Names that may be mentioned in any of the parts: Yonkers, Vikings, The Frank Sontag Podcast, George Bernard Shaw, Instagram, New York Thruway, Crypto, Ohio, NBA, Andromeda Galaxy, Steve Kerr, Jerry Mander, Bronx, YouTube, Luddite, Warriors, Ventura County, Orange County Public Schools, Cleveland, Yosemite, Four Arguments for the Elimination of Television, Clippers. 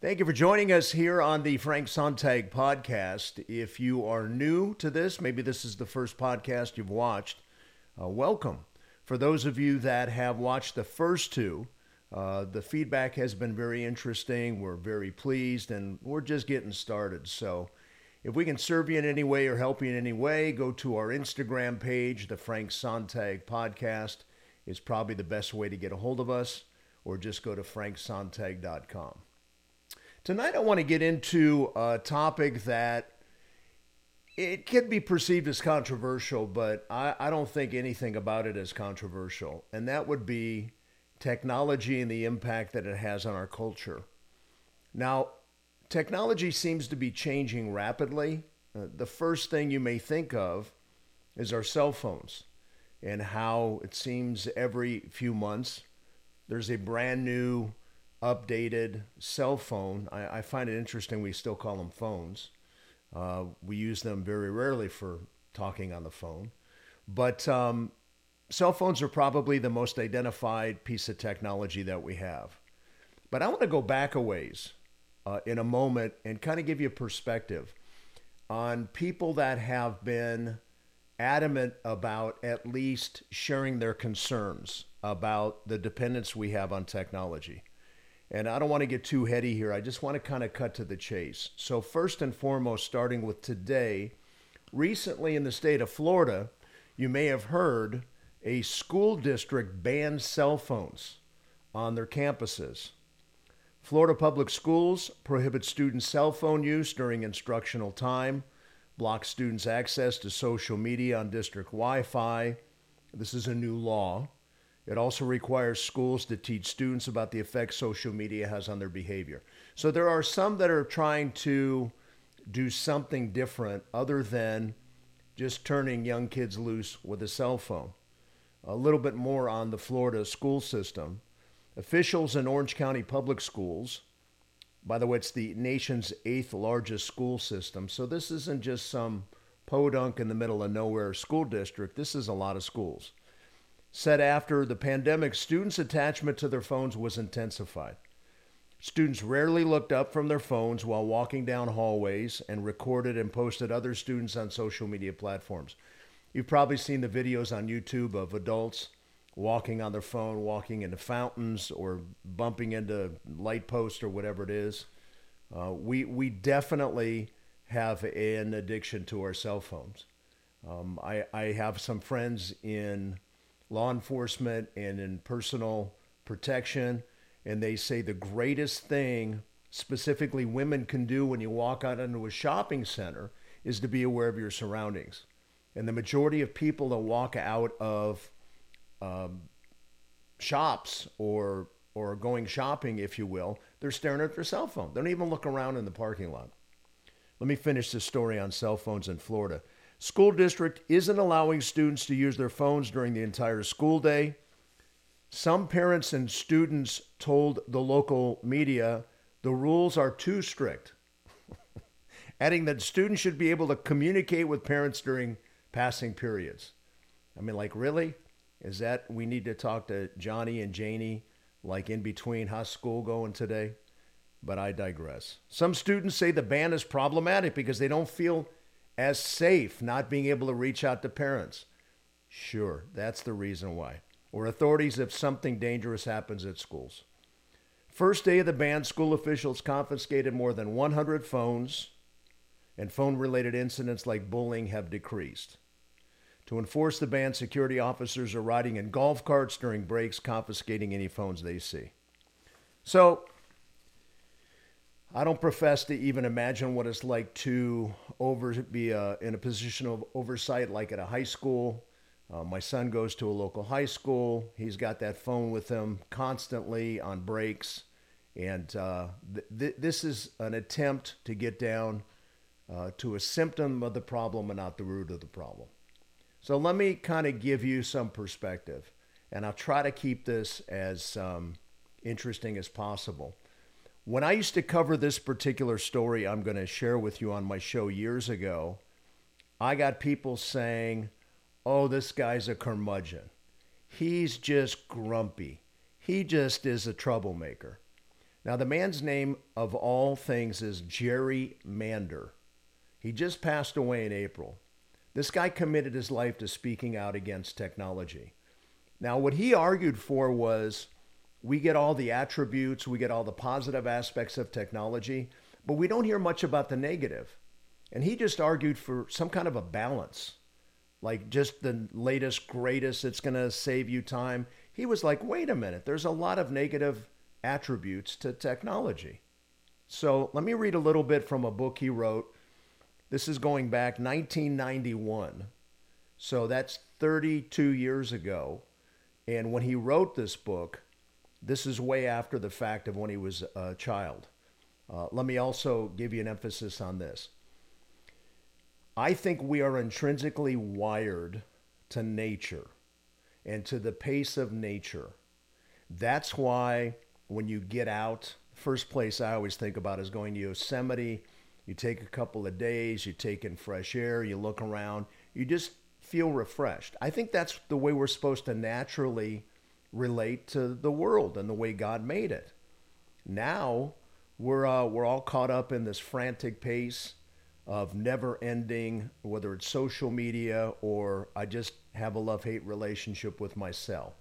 Thank you for joining us here on the Frank Sontag Podcast. If you are new to this, maybe this is the first podcast you've watched, welcome. For those of you that have watched the first two, the feedback has been very interesting. We're very pleased, and we're just getting started. So if we can serve you in any way or help you in any way, go to our Instagram page, The Frank Sontag Podcast. It's probably the best way to get a hold of us, or just go to franksontag.com. Tonight, I want to get into a topic that it could be perceived as controversial, but I don't think anything about it is controversial, and that would be technology and the impact that it has on our culture. Now, technology seems to be changing rapidly. The first thing you may think of is our cell phones and how it seems every few months there's a brand new updated cell phone. I find it interesting we still call them phones. We use them very rarely for talking on the phone. But cell phones are probably the most identified piece of technology that we have. But I want to go back a ways in a moment and kind of give you a perspective on people that have been adamant about at least sharing their concerns about the dependence we have on technology. And I don't want to get too heady here. I just want to kind of cut to the chase. So first and foremost, starting with today, recently in the state of Florida, you may have heard a school district banned cell phones on their campuses. Florida Public Schools prohibits student cell phone use during instructional time, blocks students' access to social media on district Wi-Fi. This is a new law. It also requires schools to teach students about the effects social media has on their behavior. So there are some that are trying to do something different other than just turning young kids loose with a cell phone. A little bit more on the Florida school system. Officials in Orange County Public Schools, by the way, it's the nation's 8th largest school system. So this isn't just some podunk in the middle of nowhere school district. This is a lot of schools. Said after the pandemic, students' attachment to their phones was intensified. Students rarely looked up from their phones while walking down hallways and recorded and posted other students on social media platforms. You've probably seen the videos on YouTube of adults walking on their phone, walking into fountains or bumping into light posts or whatever it is. We definitely have an addiction to our cell phones. I have some friends in law enforcement and in personal protection, and they say the greatest thing specifically women can do when you walk out into a shopping center is to be aware of your surroundings. And the majority of people that walk out of shops or going shopping, if you will, they're staring at their cell phone. They don't even look around in the parking lot. Let me finish this story on cell phones in Florida. School district isn't allowing students to use their phones during the entire school day. Some parents and students told the local media the rules are too strict, adding that students should be able to communicate with parents during passing periods. I mean, like, really? Is that we need to talk to Johnny and Janie, like in between? How's school going today? But I digress. Some students say the ban is problematic because they don't feel as safe not being able to reach out to parents. Sure, that's the reason why. Or authorities if something dangerous happens at schools. First day of the ban, school officials confiscated more than 100 phones, and phone-related incidents like bullying have decreased. To enforce the ban, security officers are riding in golf carts during breaks, confiscating any phones they see. So, I don't profess to even imagine what it's like to be in a position of oversight like at a high school. My son goes to a local high school. He's got that phone with him constantly on breaks. And this is an attempt to get down to a symptom of the problem and not the root of the problem. So let me kind of give you some perspective. And I'll try to keep this as interesting as possible. When I used to cover this particular story I'm going to share with you on my show years ago, I got people saying, oh, this guy's a curmudgeon. He's just grumpy. He just is a troublemaker. Now, the man's name of all things is Jerry Mander. He just passed away in April. This guy committed his life to speaking out against technology. Now, what he argued for was we get all the attributes, we get all the positive aspects of technology, but we don't hear much about the negative. And he just argued for some kind of a balance, like just the latest, greatest, it's going to save you time. He was like, wait a minute, there's a lot of negative attributes to technology. So let me read a little bit from a book he wrote. This is going back 1991. So that's 32 years ago. And when he wrote this book, this is way after the fact of when he was a child. Let me also give you an emphasis on this. I think we are intrinsically wired to nature and to the pace of nature. That's why when you get out, first place I always think about is going to Yosemite. You take a couple of days, you take in fresh air, you look around, you just feel refreshed. I think that's the way we're supposed to naturally relate to the world and the way God made it. Now we're all caught up in this frantic pace of never ending, whether it's social media or I just have a love-hate relationship with my cell.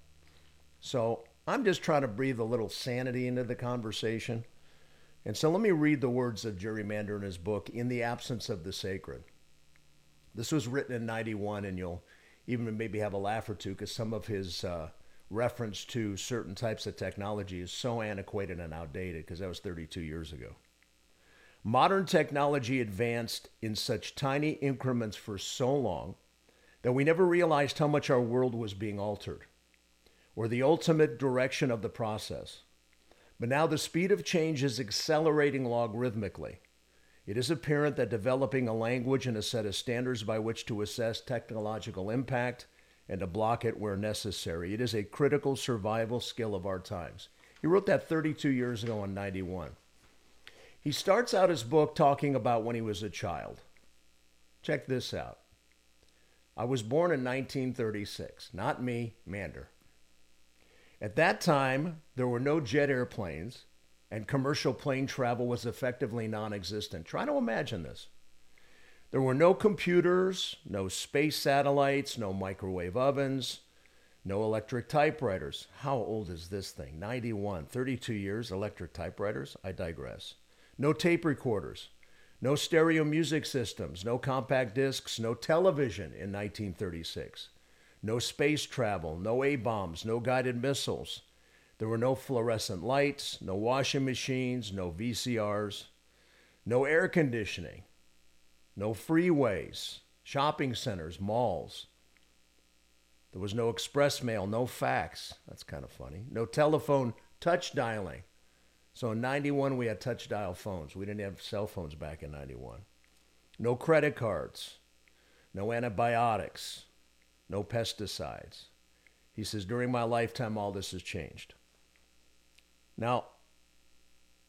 So I'm just trying to breathe a little sanity into the conversation. And so let me read the words of Jerry Mander in his book, In the Absence of the Sacred. This was written in 91, and you'll even maybe have a laugh or two because some of his reference to certain types of technology is so antiquated and outdated because that was 32 years ago. Modern technology advanced in such tiny increments for so long that we never realized how much our world was being altered or the ultimate direction of the process. But now the speed of change is accelerating logarithmically. It is apparent that developing a language and a set of standards by which to assess technological impact and to block it where necessary, it is a critical survival skill of our times. He wrote that 32 years ago in 91. He starts out his book talking about when he was a child. Check this out. I was born in 1936. Not me, Mander. At that time, there were no jet airplanes, and commercial plane travel was effectively non-existent. Try to imagine this. There were no computers, no space satellites, no microwave ovens, no electric typewriters. How old is this thing? 91, 32 years, electric typewriters? I digress. No tape recorders, no stereo music systems, no compact discs, no television in 1936, no space travel, no A-bombs, no guided missiles. There were no fluorescent lights, no washing machines, no VCRs, no air conditioning, no freeways, shopping centers, malls. There was no express mail, no fax. That's kind of funny. No telephone touch dialing. So in 91, we had touch dial phones. We didn't have cell phones back in 91. No credit cards, no antibiotics, no pesticides. He says, during my lifetime, all this has changed. Now,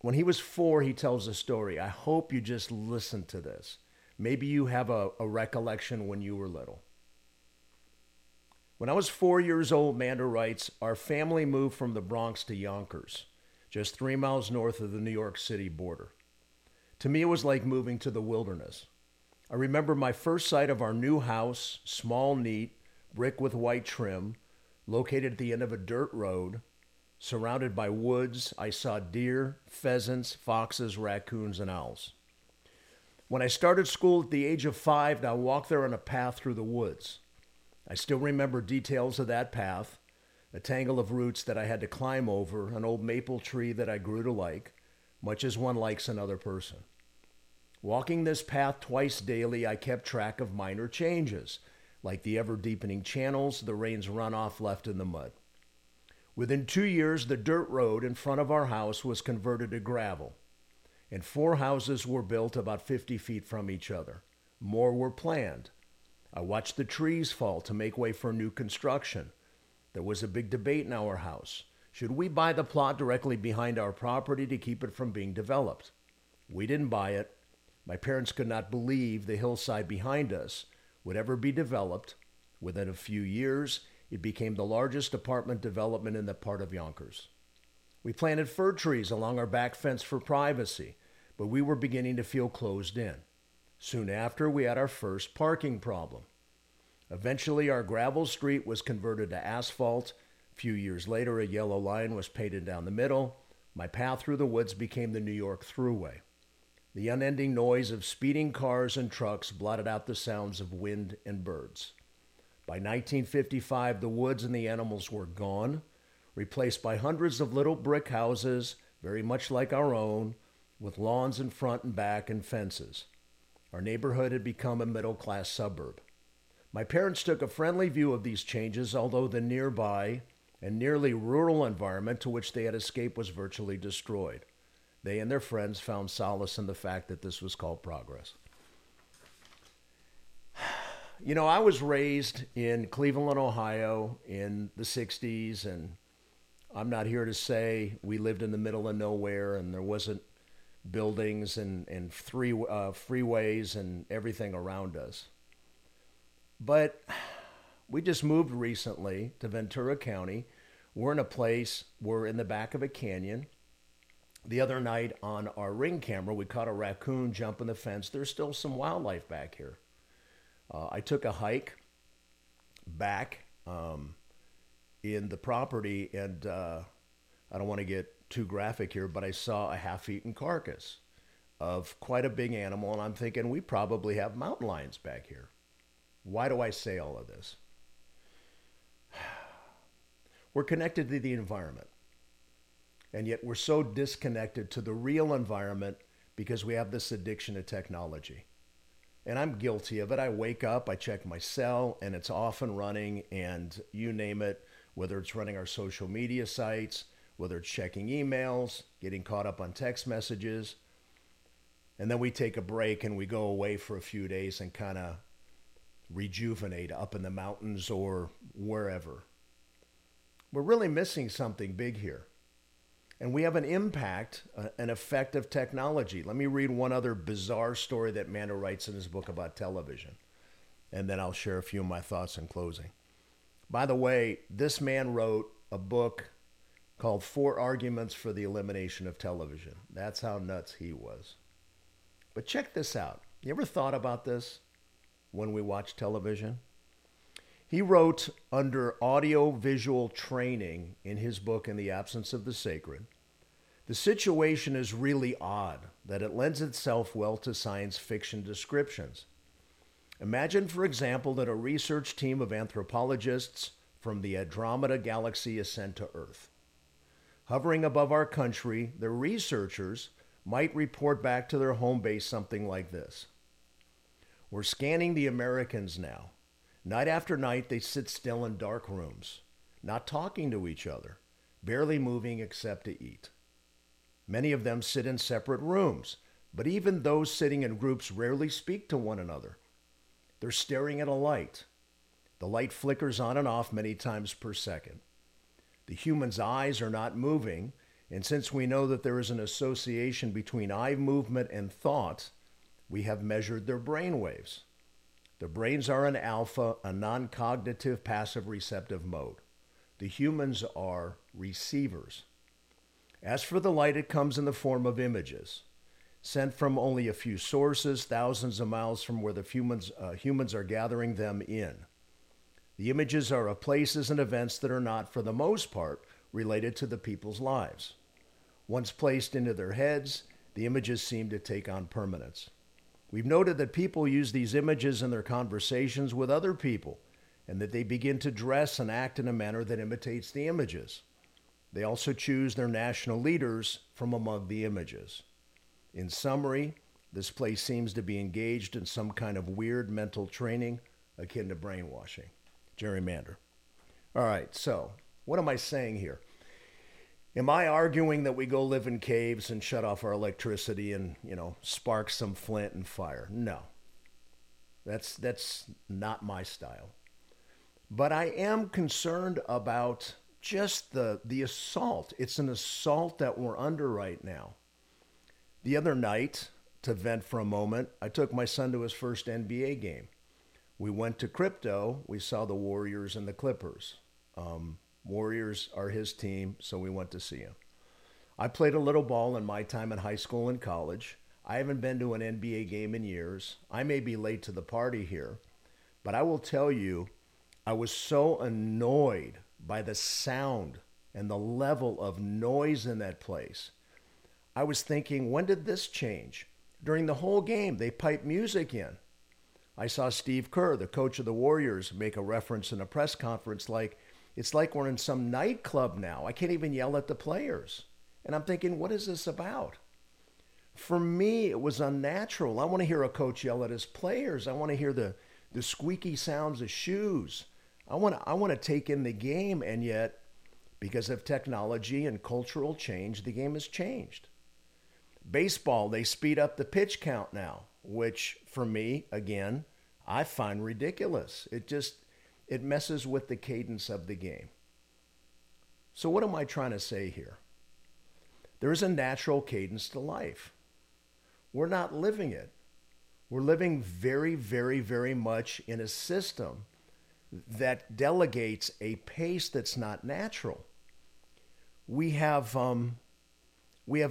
when he was 4, he tells a story. I hope you just listen to this. Maybe you have a recollection when you were little. When I was 4 years old, Mander writes, our family moved from the Bronx to Yonkers, just 3 miles north of the New York City border. To me, it was like moving to the wilderness. I remember my first sight of our new house, small, neat, brick with white trim, located at the end of a dirt road, surrounded by woods. I saw deer, pheasants, foxes, raccoons, and owls. When I started school at the age of 5, I walked there on a path through the woods. I still remember details of that path, a tangle of roots that I had to climb over, an old maple tree that I grew to like, much as one likes another person. Walking this path twice daily, I kept track of minor changes, like the ever-deepening channels, the rain's runoff left in the mud. Within 2 years, the dirt road in front of our house was converted to gravel, and 4 houses were built about 50 feet from each other. More were planned. I watched the trees fall to make way for new construction. There was a big debate in our house. Should we buy the plot directly behind our property to keep it from being developed? We didn't buy it. My parents could not believe the hillside behind us would ever be developed. Within a few years, it became the largest apartment development in that part of Yonkers. We planted fir trees along our back fence for privacy, but we were beginning to feel closed in. Soon after, we had our first parking problem. Eventually, our gravel street was converted to asphalt. A few years later, a yellow line was painted down the middle. My path through the woods became the New York Thruway. The unending noise of speeding cars and trucks blotted out the sounds of wind and birds. By 1955, the woods and the animals were gone, replaced by hundreds of little brick houses, very much like our own, with lawns in front and back and fences. Our neighborhood had become a middle-class suburb. My parents took a friendly view of these changes, although the nearby and nearly rural environment to which they had escaped was virtually destroyed. They and their friends found solace in the fact that this was called progress. You know, I was raised in Cleveland, Ohio in the 60s, and I'm not here to say we lived in the middle of nowhere and there wasn't buildings and freeways and everything around us. But we just moved recently to Ventura County. We're in a place, we're in the back of a canyon. The other night on our Ring camera, we caught a raccoon jumping the fence. There's still some wildlife back here. I took a hike back in the property, and I don't want to get too graphic here, but I saw a half-eaten carcass of quite a big animal, and I'm thinking we probably have mountain lions back here. Why do I say all of this? We're connected to the environment, and yet we're so disconnected to the real environment because we have this addiction to technology. And I'm guilty of it. I wake up, I check my cell, and it's off and running, and you name it, whether it's running our social media sites, whether it's checking emails, getting caught up on text messages. And then we take a break and we go away for a few days and kind of rejuvenate up in the mountains or wherever. We're really missing something big here. And we have an impact, an effect of technology. Let me read one other bizarre story that Mander writes in his book about television, and then I'll share a few of my thoughts in closing. By the way, this man wrote a book called Four Arguments for the Elimination of Television. That's how nuts he was. But check this out. You ever thought about this when we watch television? He wrote under audiovisual training in his book, In the Absence of the Sacred, the situation is really odd that it lends itself well to science fiction descriptions. Imagine, for example, that a research team of anthropologists from the Andromeda Galaxy is sent to Earth. Hovering above our country, the researchers might report back to their home base something like this. We're scanning the Americans now. Night after night, they sit still in dark rooms, not talking to each other, barely moving except to eat. Many of them sit in separate rooms, but even those sitting in groups rarely speak to one another. They're staring at a light. The light flickers on and off many times per second. The human's eyes are not moving, and since we know that there is an association between eye movement and thought, we have measured their brain waves. The brains are in alpha, a non-cognitive passive receptive mode. The humans are receivers. As for the light, it comes in the form of images, sent from only a few sources, thousands of miles from where the humans are gathering them in. The images are of places and events that are not, for the most part, related to the people's lives. Once placed into their heads, the images seem to take on permanence. We've noted that people use these images in their conversations with other people, and that they begin to dress and act in a manner that imitates the images. They also choose their national leaders from among the images. In summary, this place seems to be engaged in some kind of weird mental training akin to brainwashing. Jerry Mander. All right, so what am I saying here? Am I arguing that we go live in caves and shut off our electricity and, spark some flint and fire? No. That's not my style. But I am concerned about just the assault. It's an assault that we're under right now. The other night, to vent for a moment, I took my son to his first NBA game. We went to Crypto. We saw the Warriors and the Clippers. Warriors are his team, so we went to see him. I played a little ball in my time in high school and college. I haven't been to an NBA game in years. I may be late to the party here, but I will tell you, I was so annoyed by the sound and the level of noise in that place. I was thinking, when did this change? During the whole game, they piped music in. I saw Steve Kerr, the coach of the Warriors, make a reference in a press conference like, it's like we're in some nightclub now. I can't even yell at the players. And I'm thinking, what is this about? For me, it was unnatural. I want to hear a coach yell at his players. I want to hear the squeaky sounds of shoes. I want to take in the game, and yet, because of technology and cultural change, the game has changed. Baseball, they speed up the pitch count now, which for me, again, I find ridiculous. It messes with the cadence of the game. So what am I trying to say here? There is a natural cadence to life. We're not living it. We're living very, very, very much in a system that delegates a pace that's not natural. We have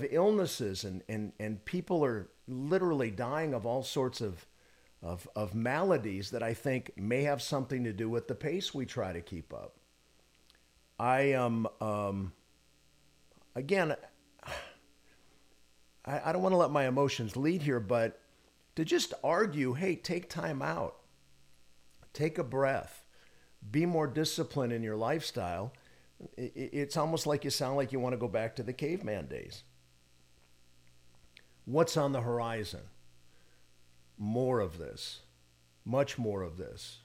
illnesses and people are literally dying of all sorts of maladies that I think may have something to do with the pace we try to keep up. I don't want to let my emotions lead here, but to just argue, hey, take time out, take a breath, be more disciplined in your lifestyle. It's almost like you sound like you want to go back to the caveman days. What's on the horizon? More of this, much more of this.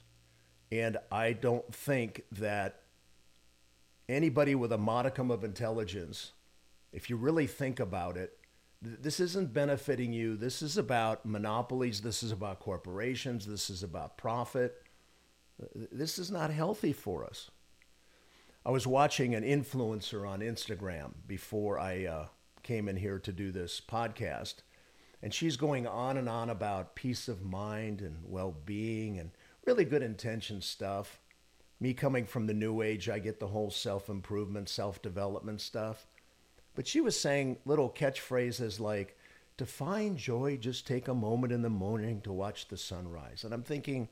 And I don't think that anybody with a modicum of intelligence, if you really think about it, this isn't benefiting you. This is about monopolies. This is about corporations. This is about profit. This is not healthy for us. I was watching an influencer on Instagram before I came in here to do this podcast, and she's going on and on about peace of mind and well-being and really good intention stuff. Me coming from the New Age, I get the whole self-improvement, self-development stuff. But she was saying little catchphrases like, to find joy, just take a moment in the morning to watch the sunrise. And I'm thinking,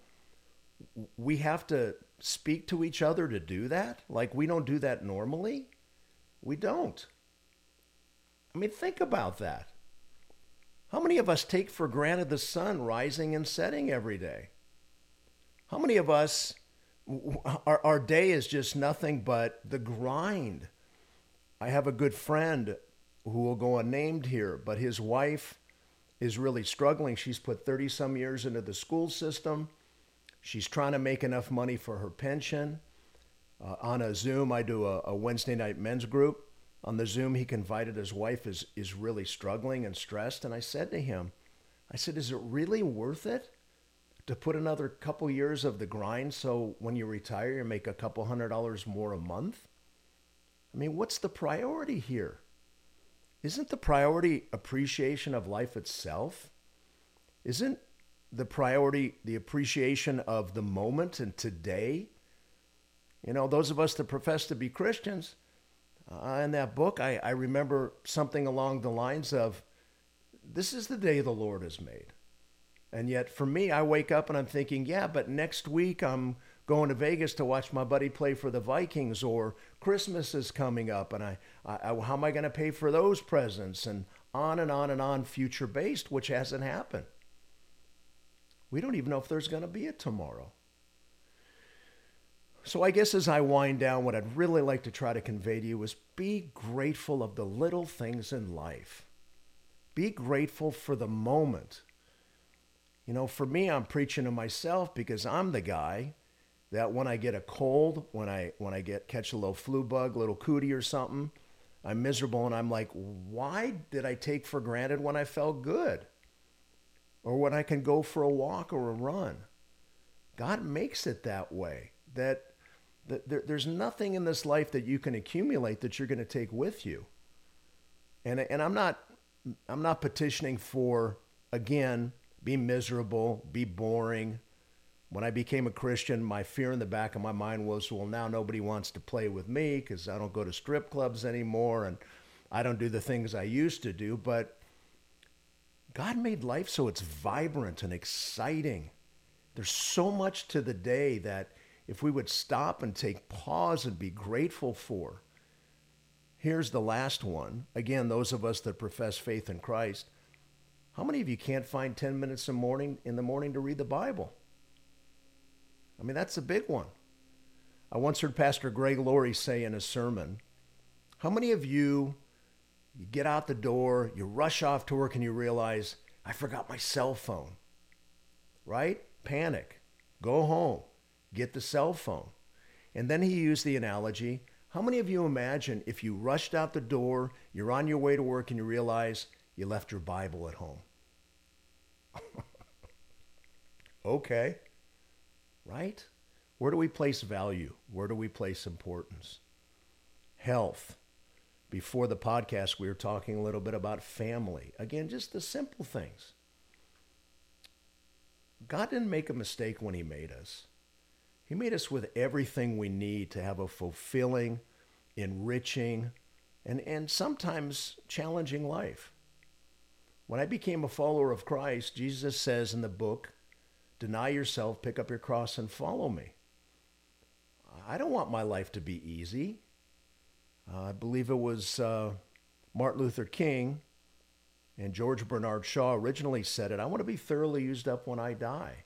we have to speak to each other to do that? Like, we don't do that normally? We don't. I mean, think about that. How many of us take for granted the sun rising and setting every day? How many of us, our day is just nothing but the grind? I have a good friend who will go unnamed here, but his wife is really struggling. She's put 30-some years into the school system. She's trying to make enough money for her pension. On a Zoom, I do a Wednesday night men's group. On the Zoom, he confided his wife is really struggling and stressed. And I said to him, is it really worth it to put another couple years of the grind so when you retire, you make a couple $100 more a month? I mean, what's the priority here? Isn't the priority appreciation of life itself? Isn't the priority the appreciation of the moment and today? You know, those of us that profess to be Christians, in that book, I remember something along the lines of, this is the day the Lord has made. And yet for me, I wake up and I'm thinking, yeah, but next week I'm going to Vegas to watch my buddy play for the Vikings, or Christmas is coming up and I how am I going to pay for those presents, and on and on and on, future based, which hasn't happened. We don't even know if there's going to be a tomorrow. So I guess as I wind down, what I'd really like to try to convey to you is be grateful of the little things in life. Be grateful for the moment. You know, for me, I'm preaching to myself because I'm the guy that when I get a cold, when I catch a little flu bug, little cootie or something, I'm miserable and I'm like, why did I take for granted when I felt good? Or when I can go for a walk or a run? God makes it that way, that there's nothing in this life that you can accumulate that you're going to take with you. And I'm not petitioning for, again, be miserable, be boring. When I became a Christian, my fear in the back of my mind was, well, now nobody wants to play with me because I don't go to strip clubs anymore, and I don't do the things I used to do, but God made life so it's vibrant and exciting. There's so much to the day that if we would stop and take pause and be grateful for. Here's the last one. Again, those of us that profess faith in Christ, how many of you can't find 10 minutes in the morning to read the Bible? I mean, that's a big one. I once heard Pastor Greg Laurie say in a sermon, how many of you get out the door, you rush off to work and you realize, I forgot my cell phone, right? Panic, go home, get the cell phone. And then he used the analogy, how many of you imagine if you rushed out the door, you're on your way to work and you realize you left your Bible at home? Okay, right? Where do we place value? Where do we place importance? Health. Before the podcast, we were talking a little bit about family. Again, just the simple things. God didn't make a mistake when he made us. He made us with everything we need to have a fulfilling, enriching, and sometimes challenging life. When I became a follower of Christ, Jesus says in the book, deny yourself, pick up your cross, and follow me. I don't want my life to be easy. I believe it was Martin Luther King and George Bernard Shaw originally said it, I want to be thoroughly used up when I die.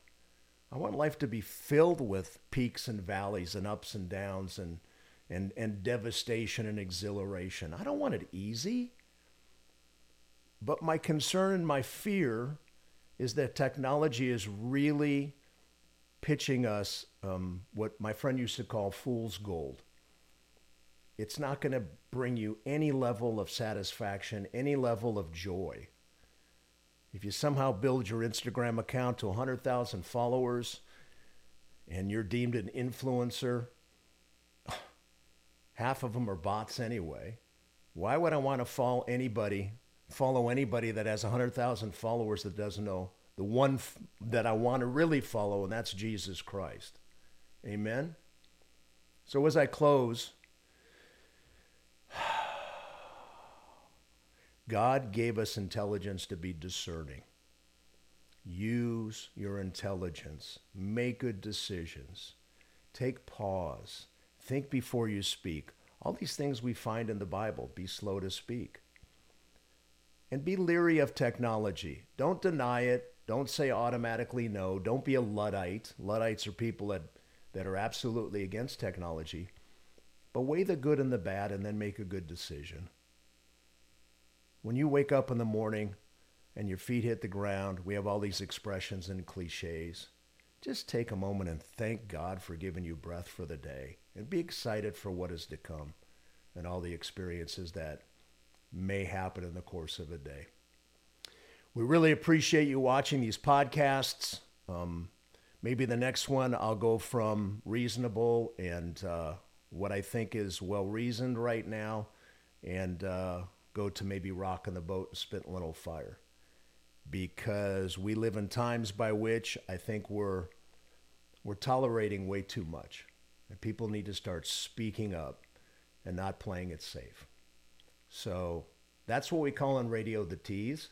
I want life to be filled with peaks and valleys and ups and downs and devastation and exhilaration. I don't want it easy. But my concern and my fear is that technology is really pitching us what my friend used to call fool's gold. It's not going to bring you any level of satisfaction, any level of joy. If you somehow build your Instagram account to 100,000 followers and you're deemed an influencer, half of them are bots anyway. Why would I want to follow anybody that has 100,000 followers that doesn't know the one that I want to really follow, and that's Jesus Christ? Amen? So as I close, God gave us intelligence to be discerning. Use your intelligence. Make good decisions. Take pause. Think before you speak. All these things we find in the Bible. Be slow to speak. And be leery of technology. Don't deny it. Don't say automatically no. Don't be a Luddite. Luddites are people that are absolutely against technology. But weigh the good and the bad and then make a good decision. When you wake up in the morning and your feet hit the ground, we have all these expressions and cliches. Just take a moment and thank God for giving you breath for the day and be excited for what is to come and all the experiences that may happen in the course of a day. We really appreciate you watching these podcasts. Maybe the next one I'll go from reasonable and what I think is well-reasoned right now and go to maybe rocking the boat and spit a little fire, because we live in times by which I think we're tolerating way too much, and people need to start speaking up and not playing it safe. So that's what we call on radio the tease.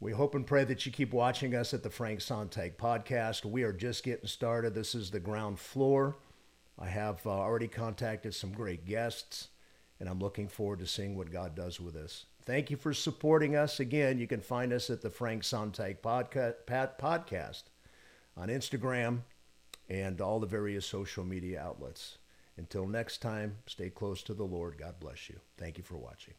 We hope and pray that you keep watching us at the Frank Sontag Podcast. We are just getting started. This is the ground floor. I have already contacted some great guests, and I'm looking forward to seeing what God does with us. Thank you for supporting us. Again, you can find us at the Frank Sontag Podcast on Instagram and all the various social media outlets. Until next time, stay close to the Lord. God bless you. Thank you for watching.